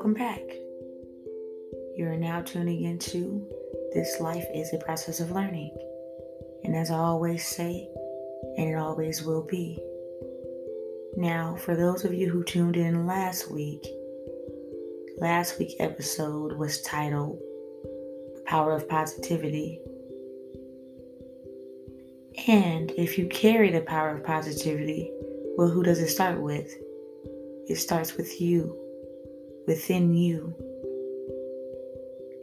Welcome back. You're now tuning into This Life is a Process of Learning. And as I always say, and it always will be. Now, for those of you who tuned in last week's episode was titled The Power of Positivity. And if you carry the power of positivity, well, who does it start with? It starts with you, within you.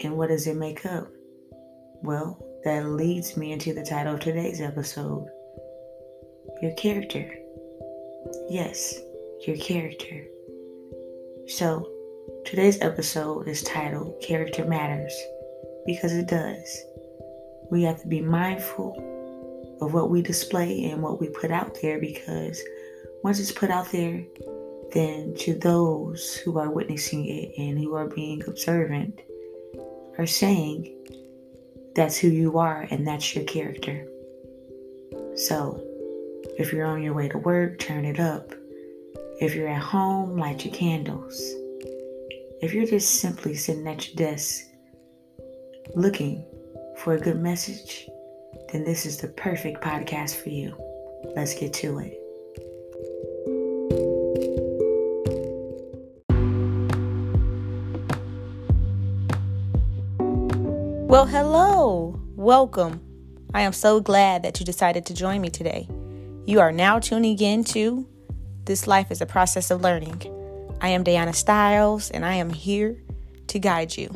And what does it make up? Well, that leads me into the title of today's episode. Your character. Yes, your character. So, today's episode is titled Character Matters, because it does. We have to be mindful of what we display and what we put out there, because once it's put out there, then to those who are witnessing it and who are being observant are saying that's who you are and that's your character. So if you're on your way to work, turn it up. If you're at home, light your candles. If you're just simply sitting at your desk looking for a good message, then this is the perfect podcast for you. Let's get to it. Well, hello. Welcome. I am so glad that you decided to join me today. You are now tuning in to This Life is a Process of Learning. I am Diana Stiles, and I am here to guide you.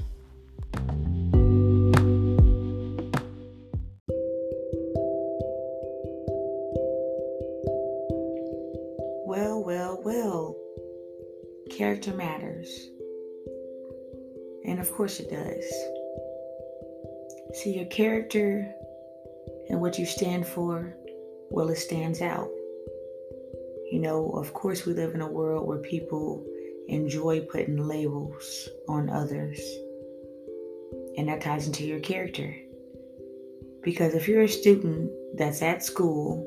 Well, character matters. And of course it does. See, your character and what you stand for, well, it stands out. You know, of course we live in a world where people enjoy putting labels on others. And that ties into your character. Because if you're a student that's at school,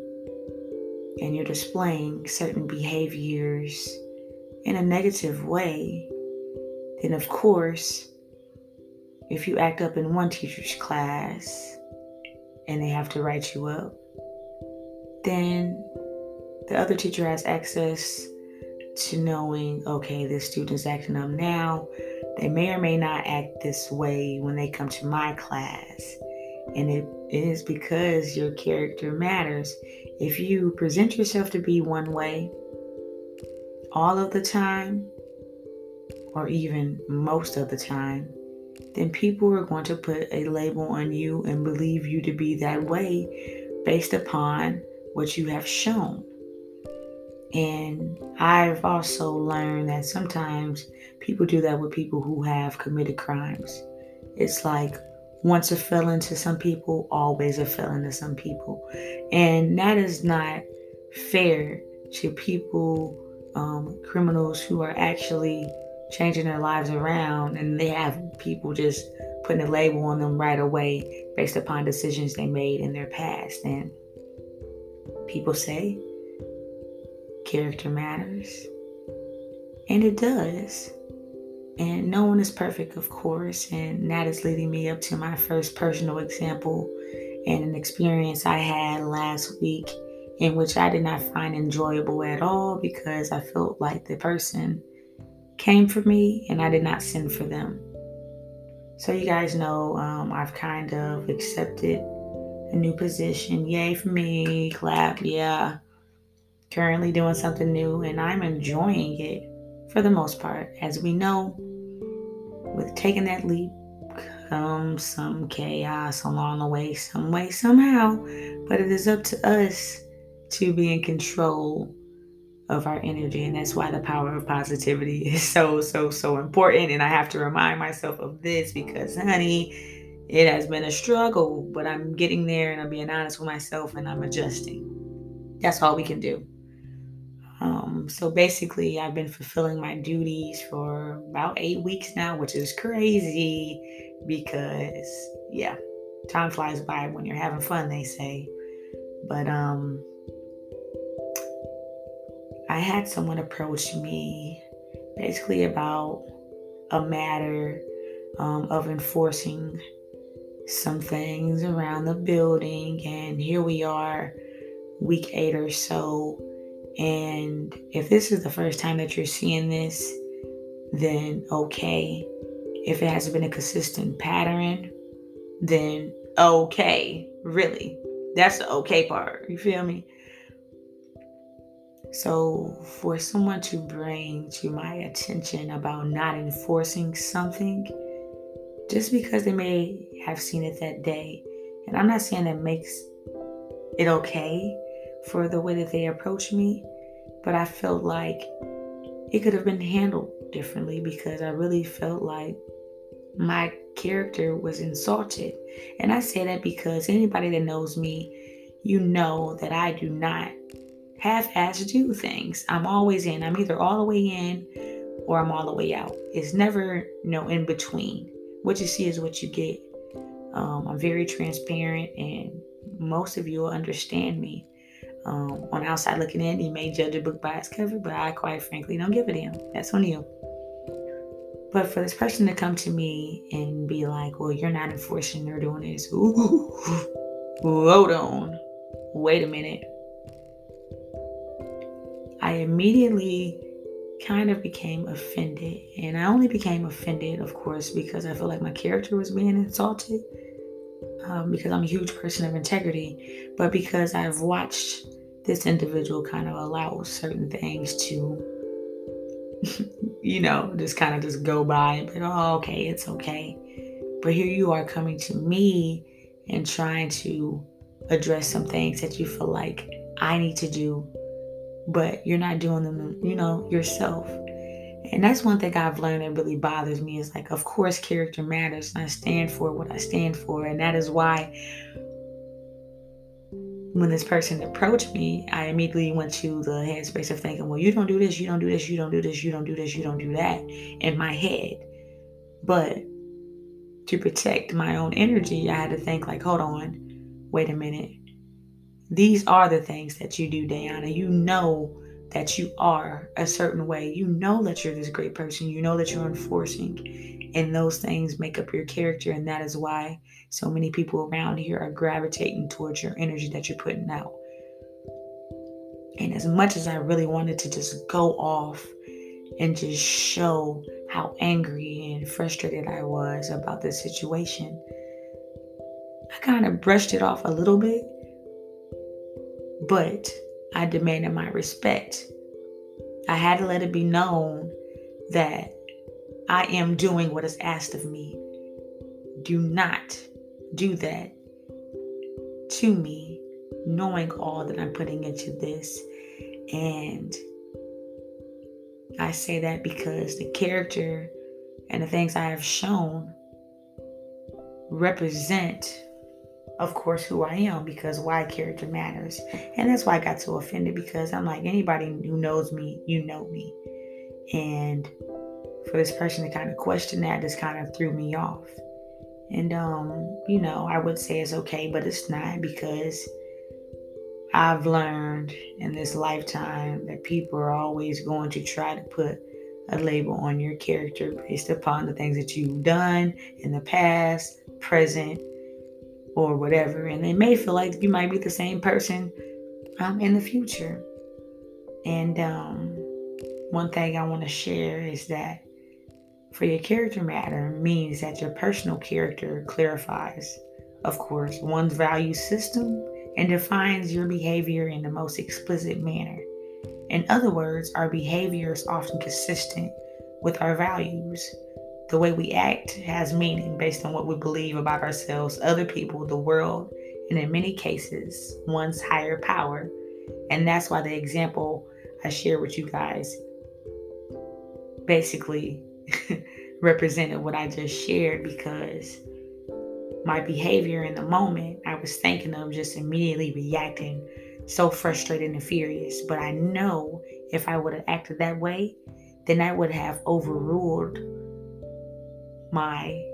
and you're displaying certain behaviors in a negative way, then of course, if you act up in one teacher's class and they have to write you up, then the other teacher has access to knowing, okay, this student's acting up now. They may or may not act this way when they come to my class. And it is because your character matters. If you present yourself to be one way all of the time, or even most of the time, then people are going to put a label on you and believe you to be that way based upon what you have shown. And I've also learned that sometimes people do that with people who have committed crimes. It's like, once a felon to some people, always a felon to some people. And that is not fair to people, criminals who are actually changing their lives around, and they have people just putting a label on them right away based upon decisions they made in their past. And people say character matters, and it does. And no one is perfect, of course, and that is leading me up to my first personal example and an experience I had last week in which I did not find enjoyable at all, because I felt like the person came for me and I did not send for them. So you guys know I've kind of accepted a new position. Yay for me, clap, yeah. Currently doing something new and I'm enjoying it. For the most part, as we know, with taking that leap comes some chaos along the way, some way, somehow. But it is up to us to be in control of our energy. And that's why the power of positivity is so, so, so important. And I have to remind myself of this because, honey, it has been a struggle. But I'm getting there and I'm being honest with myself and I'm adjusting. That's all we can do. So basically, I've been fulfilling my duties for about 8 weeks now, which is crazy because, yeah, time flies by when you're having fun, they say. But I had someone approach me basically about a matter of enforcing some things around the building, and here we are, week 8 or so, and if this is the first time that you're seeing this, then okay. If it hasn't been a consistent pattern, then okay, really. That's the okay part, you feel me? So for someone to bring to my attention about not enforcing something, just because they may have seen it that day, and I'm not saying that makes it okay for the way that they approach me, but I felt like it could have been handled differently because I really felt like my character was insulted. And I say that because anybody that knows me, you know that I do not half-ass do things. I'm always in. I'm either all the way in or I'm all the way out. It's never no in between. What you see is what you get. I'm very transparent, and most of you will understand me. On the outside looking in, you may judge a book by its cover, but I quite frankly don't give a damn. That's on you. But for this person to come to me and be like, well, you're not enforcing, you're doing this. Ooh, hold on. Wait a minute. I immediately kind of became offended. And I only became offended, of course, because I feel like my character was being insulted. Because I'm a huge person of integrity. But because I've watched this individual kind of allow certain things to just kind of just go by and be like, oh, okay, it's okay. But here you are coming to me and trying to address some things that you feel like I need to do, but you're not doing them, yourself. And that's one thing I've learned that really bothers me is like, of course, character matters. And I stand for what I stand for. And that is why when this person approached me, I immediately went to the headspace of thinking, well, you don't do this, you don't do this, you don't do this, you don't do this, you don't do that in my head. But to protect my own energy, I had to think like, hold on, wait a minute. These are the things that you do, Diana. You know that you are a certain way. You know that you're this great person. You know that you're enforcing. And those things make up your character. And that is why so many people around here are gravitating towards your energy that you're putting out. And as much as I really wanted to just go off and just show how angry and frustrated I was about this situation, I kind of brushed it off a little bit, but I demanded my respect. I had to let it be known that I am doing what is asked of me. Do not do that to me, knowing all that I'm putting into this. And I say that because the character and the things I have shown represent, of course, who I am, because why character matters. And that's why I got so offended, because I'm like, anybody who knows me, you know me. And for this person to kind of question that just kind of threw me off. And, I would say it's okay, but it's not, because I've learned in this lifetime that people are always going to try to put a label on your character based upon the things that you've done in the past, present, or whatever. And they may feel like you might be the same person in the future. And one thing I want to share is that for your character matter means that your personal character clarifies, of course, one's value system and defines your behavior in the most explicit manner. In other words, our behavior is often consistent with our values. The way we act has meaning based on what we believe about ourselves, other people, the world, and in many cases, one's higher power. And that's why the example I share with you guys basically represented what I just shared, because my behavior in the moment, I was thinking of just immediately reacting so frustrated and furious. But I know if I would have acted that way, then I would have overruled my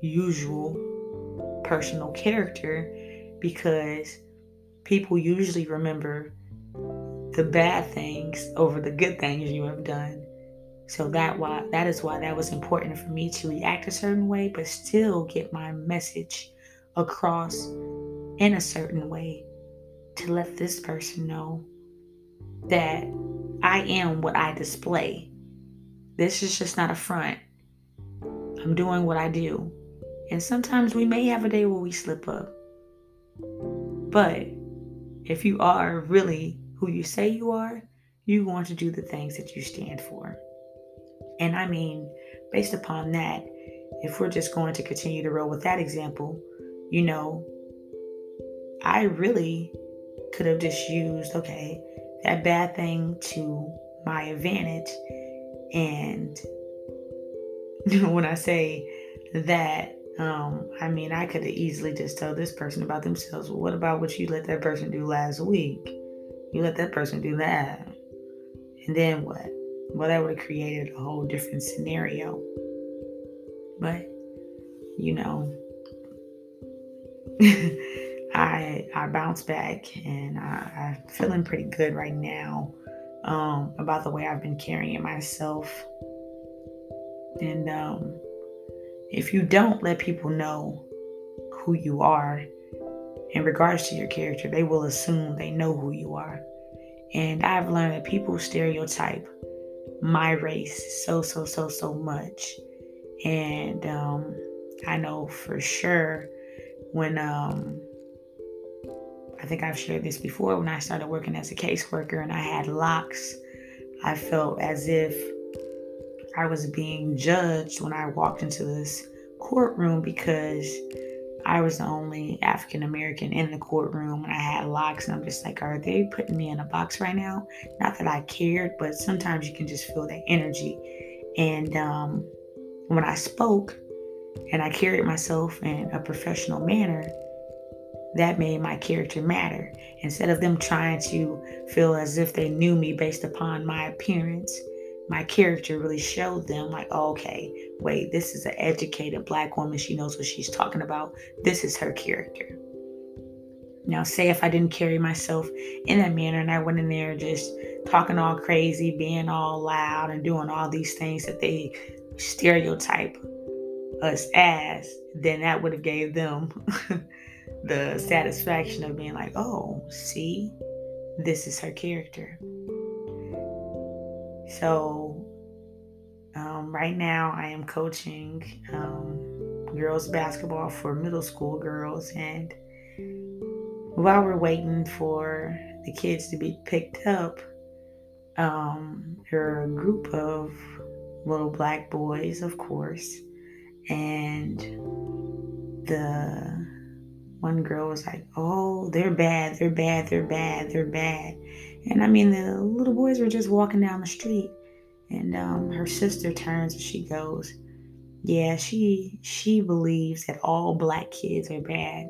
usual personal character, because people usually remember the bad things over the good things you have done. So that is why that was important for me to react a certain way, but still get my message across in a certain way to let this person know that I am what I display. This is just not a front. I'm doing what I do. And sometimes we may have a day where we slip up. But if you are really who you say you are, you want to do the things that you stand for. And I mean, based upon that, if we're just going to continue to roll with that example, you know, I really could have just used, okay, that bad thing to my advantage. And when I say that, I mean, I could have easily just told this person about themselves. Well, what about what you let that person do last week? You let that person do that. And then what? Well, that would have created a whole different scenario. But, you know, I bounce back, and I'm feeling pretty good right now about the way I've been carrying myself. And if you don't let people know who you are in regards to your character, they will assume they know who you are. And I've learned that people stereotype my race so much. And I know for sure when I think I've shared this before, when I started working as a caseworker and I had locks, I felt as if I was being judged when I walked into this courtroom because I was the only African American in the courtroom and I had locks, and I'm just like, are they putting me in a box right now? Not that I cared, but sometimes you can just feel that energy. And when I spoke and I carried myself in a professional manner, that made my character matter. Instead of them trying to feel as if they knew me based upon my appearance, my character really showed them like, oh, okay, wait, this is an educated Black woman. She knows what she's talking about. This is her character. Now, say if I didn't carry myself in that manner and I went in there just talking all crazy, being all loud and doing all these things that they stereotype us as, then that would have gave them the satisfaction of being like, oh, see, this is her character. So right now I am coaching girls basketball for middle school girls, and while we're waiting for the kids to be picked up, there are a group of little Black boys, of course, and the one girl was like, oh, they're bad. And I mean, the little boys were just walking down the street, and her sister turns and she goes, yeah, she believes that all Black kids are bad.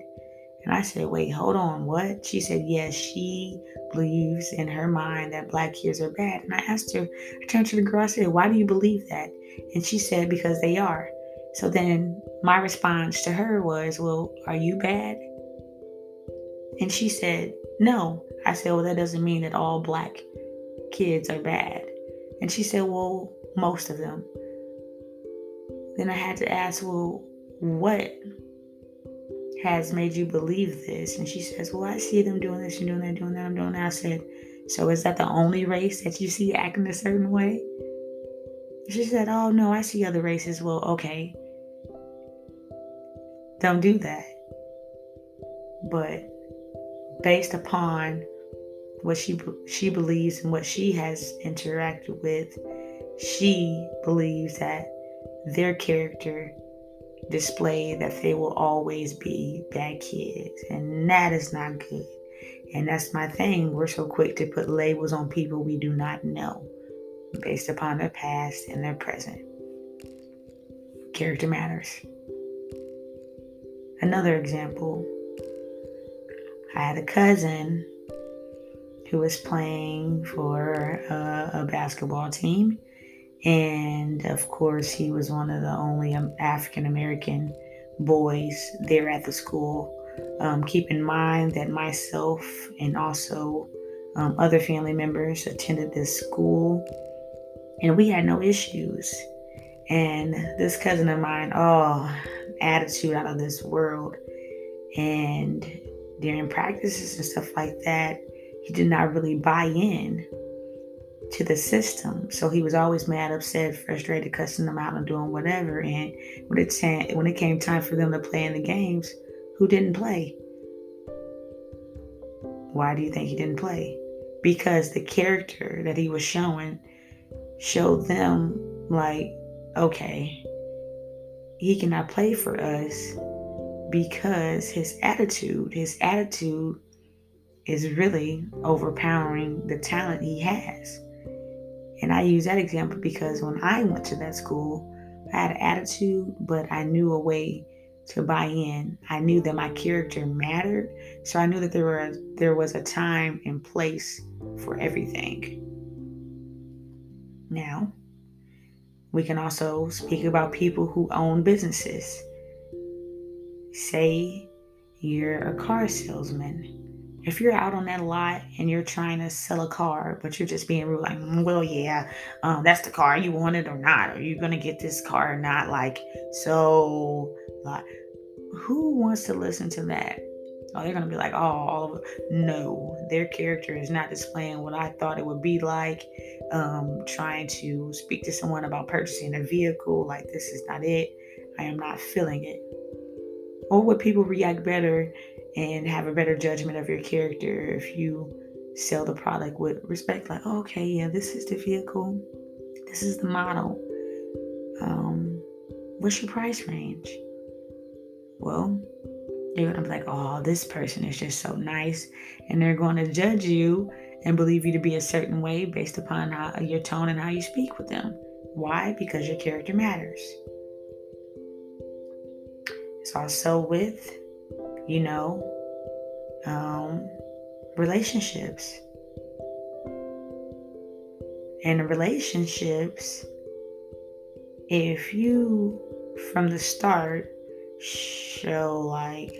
And I said, wait, hold on, what? She said, yes, she believes in her mind that Black kids are bad. And I asked her, I turned to the girl, I said, why do you believe that? And she said, because they are. So then my response to her was, well, are you bad? And she said, no. I said, well, that doesn't mean that all Black kids are bad. And she said, well, most of them. Then I had to ask, well, what has made you believe this? And she says, well, I see them doing this and doing that, I'm doing that. I said, so is that the only race that you see acting a certain way? She said, oh, no, I see other races. Well, okay. Don't do that. But based upon what she believes and what she has interacted with, she believes that their character displayed that they will always be bad kids. And that is not good. And that's my thing. We're so quick to put labels on people we do not know based upon their past and their present. Character matters. Another example, I had a cousin who was playing for a basketball team. And of course, he was one of the only African American boys there at the school. Keep in mind that myself and also other family members attended this school. and we had no issues. And this cousin of mine, attitude out of this world. And during practices and stuff like that, he did not really buy in to the system. So he was always mad, upset, frustrated, cussing them out and doing whatever. And when it came time for them to play in the games, who didn't play? Why do you think he didn't play? Because the character that he was showing showed them like, okay, he cannot play for us because his attitude is really overpowering the talent he has. And I use that example because when I went to that school, I had an attitude, but I knew a way to buy in. I knew that my character mattered, so I knew that there was a time and place for everything. Now, we can also speak about people who own businesses. Say you're a car salesman. If you're out on that lot and you're trying to sell a car, but you're just being rude, like, well, yeah, that's the car you wanted or not. Are you going to get this car or not? Who wants to listen to that? Oh, they're going to be like, no, their character is not displaying what I thought it would be like. Trying to speak to someone about purchasing a vehicle, like, this is not it. I am not feeling it. Or would people react better and have a better judgment of your character if you sell the product with respect? Like, oh, okay, yeah, this is the vehicle. This is the model. What's your price range? Well, they're going to be like, oh, this person is just so nice. And they're going to judge you and believe you to be a certain way based upon your tone and how you speak with them. Why? Because your character matters. It's also with, relationships. And relationships, if you, from the start, show like,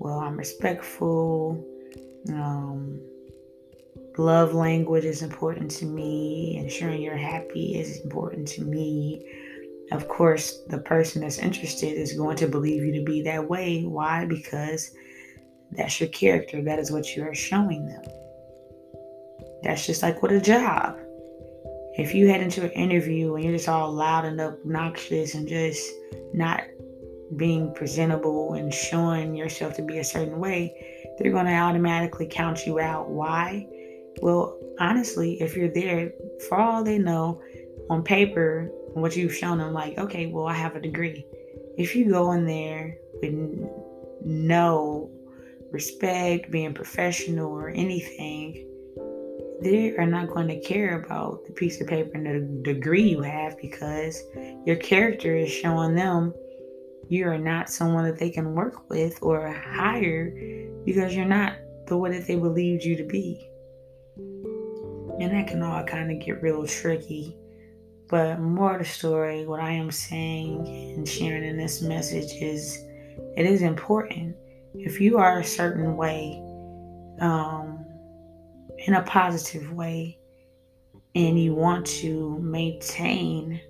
well, I'm respectful, love language is important to me, ensuring you're happy is important to me. Of course, the person that's interested is going to believe you to be that way. Why? Because that's your character. That is what you are showing them. That's just like with a job. If you head into an interview and you're just all loud and obnoxious and just not being presentable and showing yourself to be a certain way, they're going to automatically count you out. Why? Well, honestly, if you're there, for all they know, on paper, what you've shown them, like, okay, well, I have a degree. If you go in there with no respect, being professional or anything, they are not going to care about the piece of paper and the degree you have, because your character is showing them you are not someone that they can work with or hire, because you're not the way that they believed you to be. And that can all kind of get real tricky. But more of the story, what I am saying and sharing in this message is, it is important. If you are a certain way, in a positive way, and you want to maintain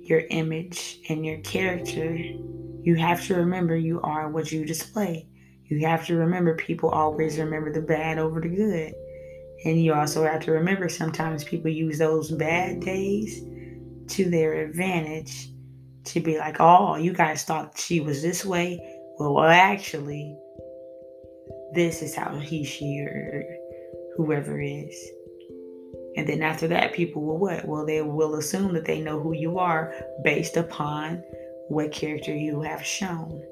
your image and your character, you have to remember you are what you display. You have to remember people always remember the bad over the good. And you also have to remember sometimes people use those bad days to their advantage to be like, oh, you guys thought she was this way. Well, actually, this is how he, she, or whoever is. And then after that, people will what? Well, they will assume that they know who you are based upon what character you have shown.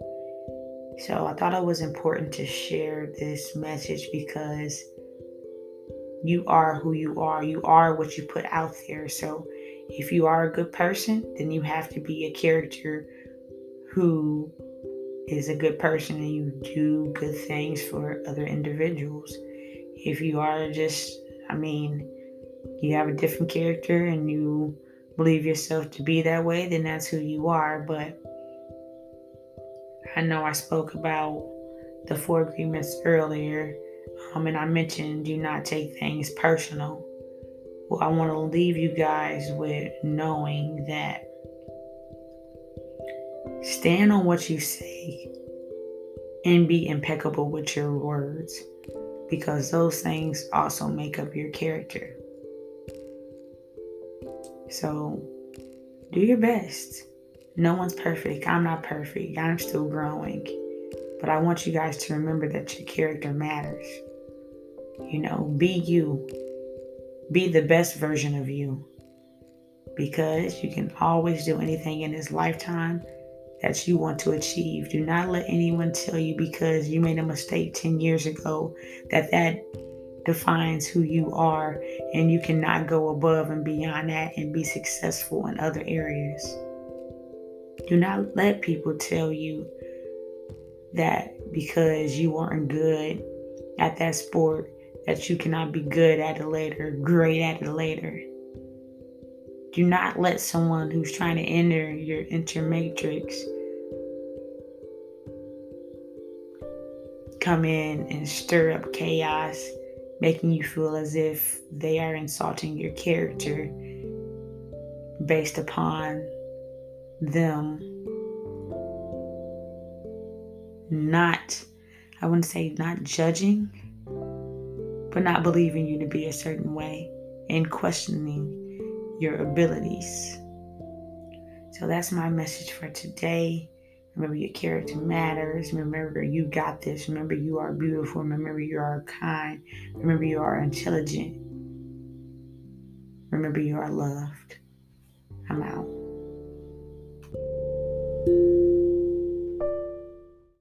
So I thought it was important to share this message, because you are who you are. You are what you put out there. So if you are a good person, then you have to be a character who is a good person and you do good things for other individuals. If you are just, you have a different character and you believe yourself to be that way, then that's who you are. But I know I spoke about the 4 agreements earlier. And I mentioned, do not take things personal. Well, I want to leave you guys with knowing that stand on what you say and be impeccable with your words, because those things also make up your character. So do your best. No one's perfect. I'm not perfect. I'm still growing. But I want you guys to remember that your character matters. You know, be you. Be the best version of you. Because you can always do anything in this lifetime that you want to achieve. Do not let anyone tell you because you made a mistake 10 years ago that defines who you are, and you cannot go above and beyond that and be successful in other areas. Do not let people tell you that because you weren't good at that sport that you cannot be good at it later, great at it later. Do not let someone who's trying to enter your matrix come in and stir up chaos, making you feel as if they are insulting your character based upon them not judging, but not believing you to be a certain way and questioning your abilities. So that's my message for today. Remember, your character matters. Remember, you got this. Remember, you are beautiful. Remember, you are kind. Remember, you are intelligent. Remember, you are loved. I'm out.